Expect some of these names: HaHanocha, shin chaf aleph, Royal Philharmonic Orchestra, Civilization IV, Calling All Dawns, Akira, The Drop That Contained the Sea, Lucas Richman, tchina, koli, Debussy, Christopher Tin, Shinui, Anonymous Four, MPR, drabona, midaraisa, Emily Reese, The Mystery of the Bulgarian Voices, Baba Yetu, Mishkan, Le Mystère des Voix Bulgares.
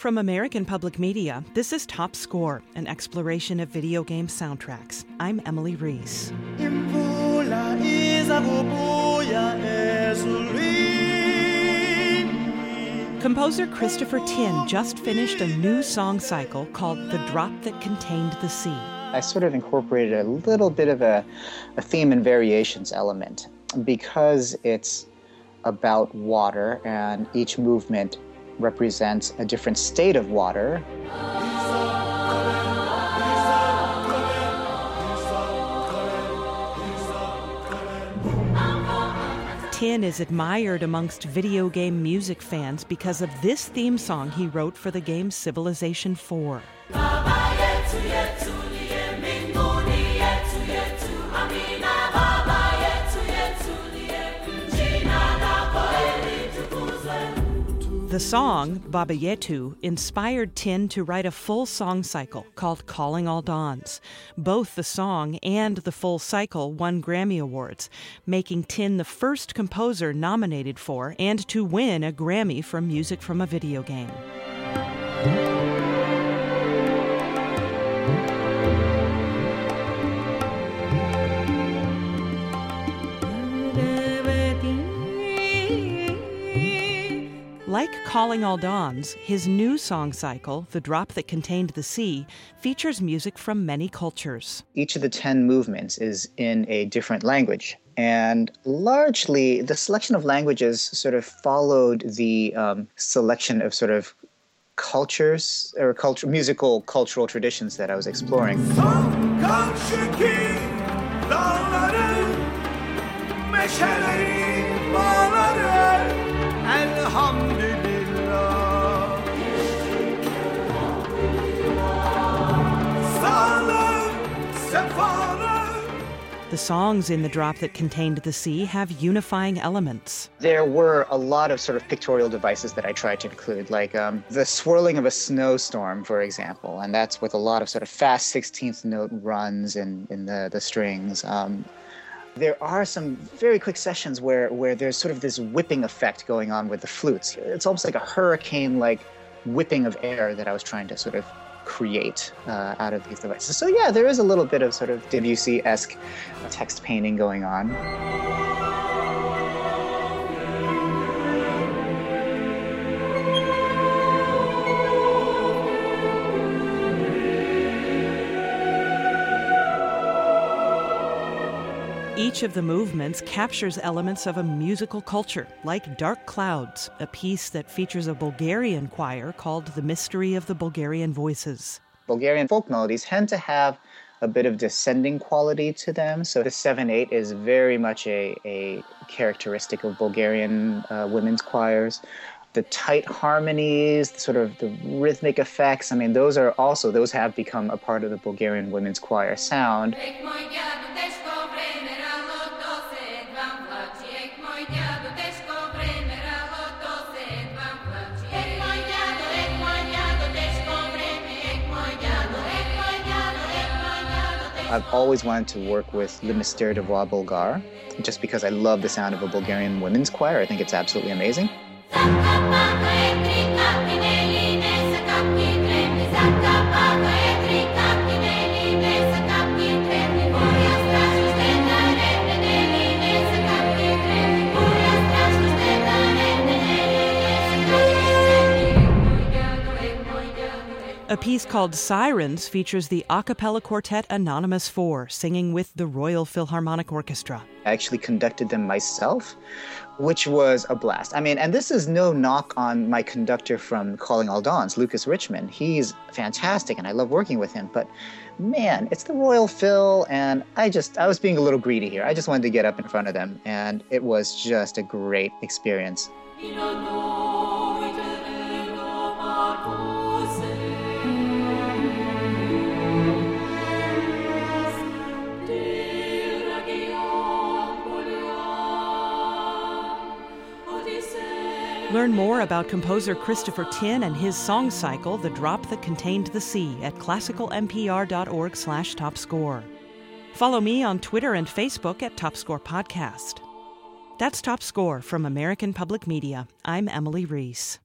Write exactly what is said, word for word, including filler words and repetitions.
From American Public Media, this is Top Score, an exploration of video game soundtracks. I'm Emily Reese. Composer Christopher Tin just finished a new song cycle called The Drop That Contained the Sea. I sort of incorporated a little bit of a, a theme and variations element because it's about water and each movement represents a different state of water. Tin is admired amongst video game music fans because of this theme song he wrote for the game Civilization four. Baba Yetu, Yetu, Liye, Minguni, Yetu, Yetu, Amina, Baba Yetu, Yetu, Liye, Jina, Dako, Eli, Tukuzwe. The song, Baba Yetu, inspired Tin to write a full song cycle called Calling All Dawns. Both the song and the full cycle won Grammy Awards, making Tin the first composer nominated for and to win a Grammy for music from a video game. Like Calling All Dawns, his new song cycle, The Drop That Contained the Sea, features music from many cultures. Each of the ten movements is in a different language. And largely, the selection of languages sort of followed the um, selection of sort of cultures or culture, musical cultural traditions that I was exploring. The songs in The Drop That Contained the Sea have unifying elements. There were a lot of sort of pictorial devices that I tried to include, like um, the swirling of a snowstorm, for example, and that's with a lot of sort of fast sixteenth note runs in, in the, the strings. Um, There are some very quick sessions where, where there's sort of this whipping effect going on with the flutes. It's almost like a hurricane-like whipping of air that I was trying to sort of create uh, out of these devices. So yeah, there is a little bit of sort of Debussy-esque text painting going on. Each of the movements captures elements of a musical culture, like Dark Clouds, a piece that features a Bulgarian choir called The Mystery of the Bulgarian Voices. Bulgarian folk melodies tend to have a bit of descending quality to them, so the seven eight is very much a, a characteristic of Bulgarian uh, women's choirs. The tight harmonies, the sort of the rhythmic effects, I mean, those are also, those have become a part of the Bulgarian women's choir sound. I've always wanted to work with Le Mystère des Voix Bulgares, just because I love the sound of a Bulgarian women's choir. I think it's absolutely amazing. A piece called Sirens features the a cappella quartet Anonymous Four singing with the Royal Philharmonic Orchestra. I actually conducted them myself, which was a blast. I mean, and this is no knock on my conductor from Calling All Dawns, Lucas Richman. He's fantastic, and I love working with him. But man, it's the Royal Phil, and I just, I was being a little greedy here. I just wanted to get up in front of them, and it was just a great experience. You don't know. Learn more about composer Christopher Tin and his song cycle, The Drop That Contained the Sea, at classical m p r dot org slash topscore. Follow me on Twitter and Facebook at Topscore Podcast. That's Top Score from American Public Media. I'm Emily Reese.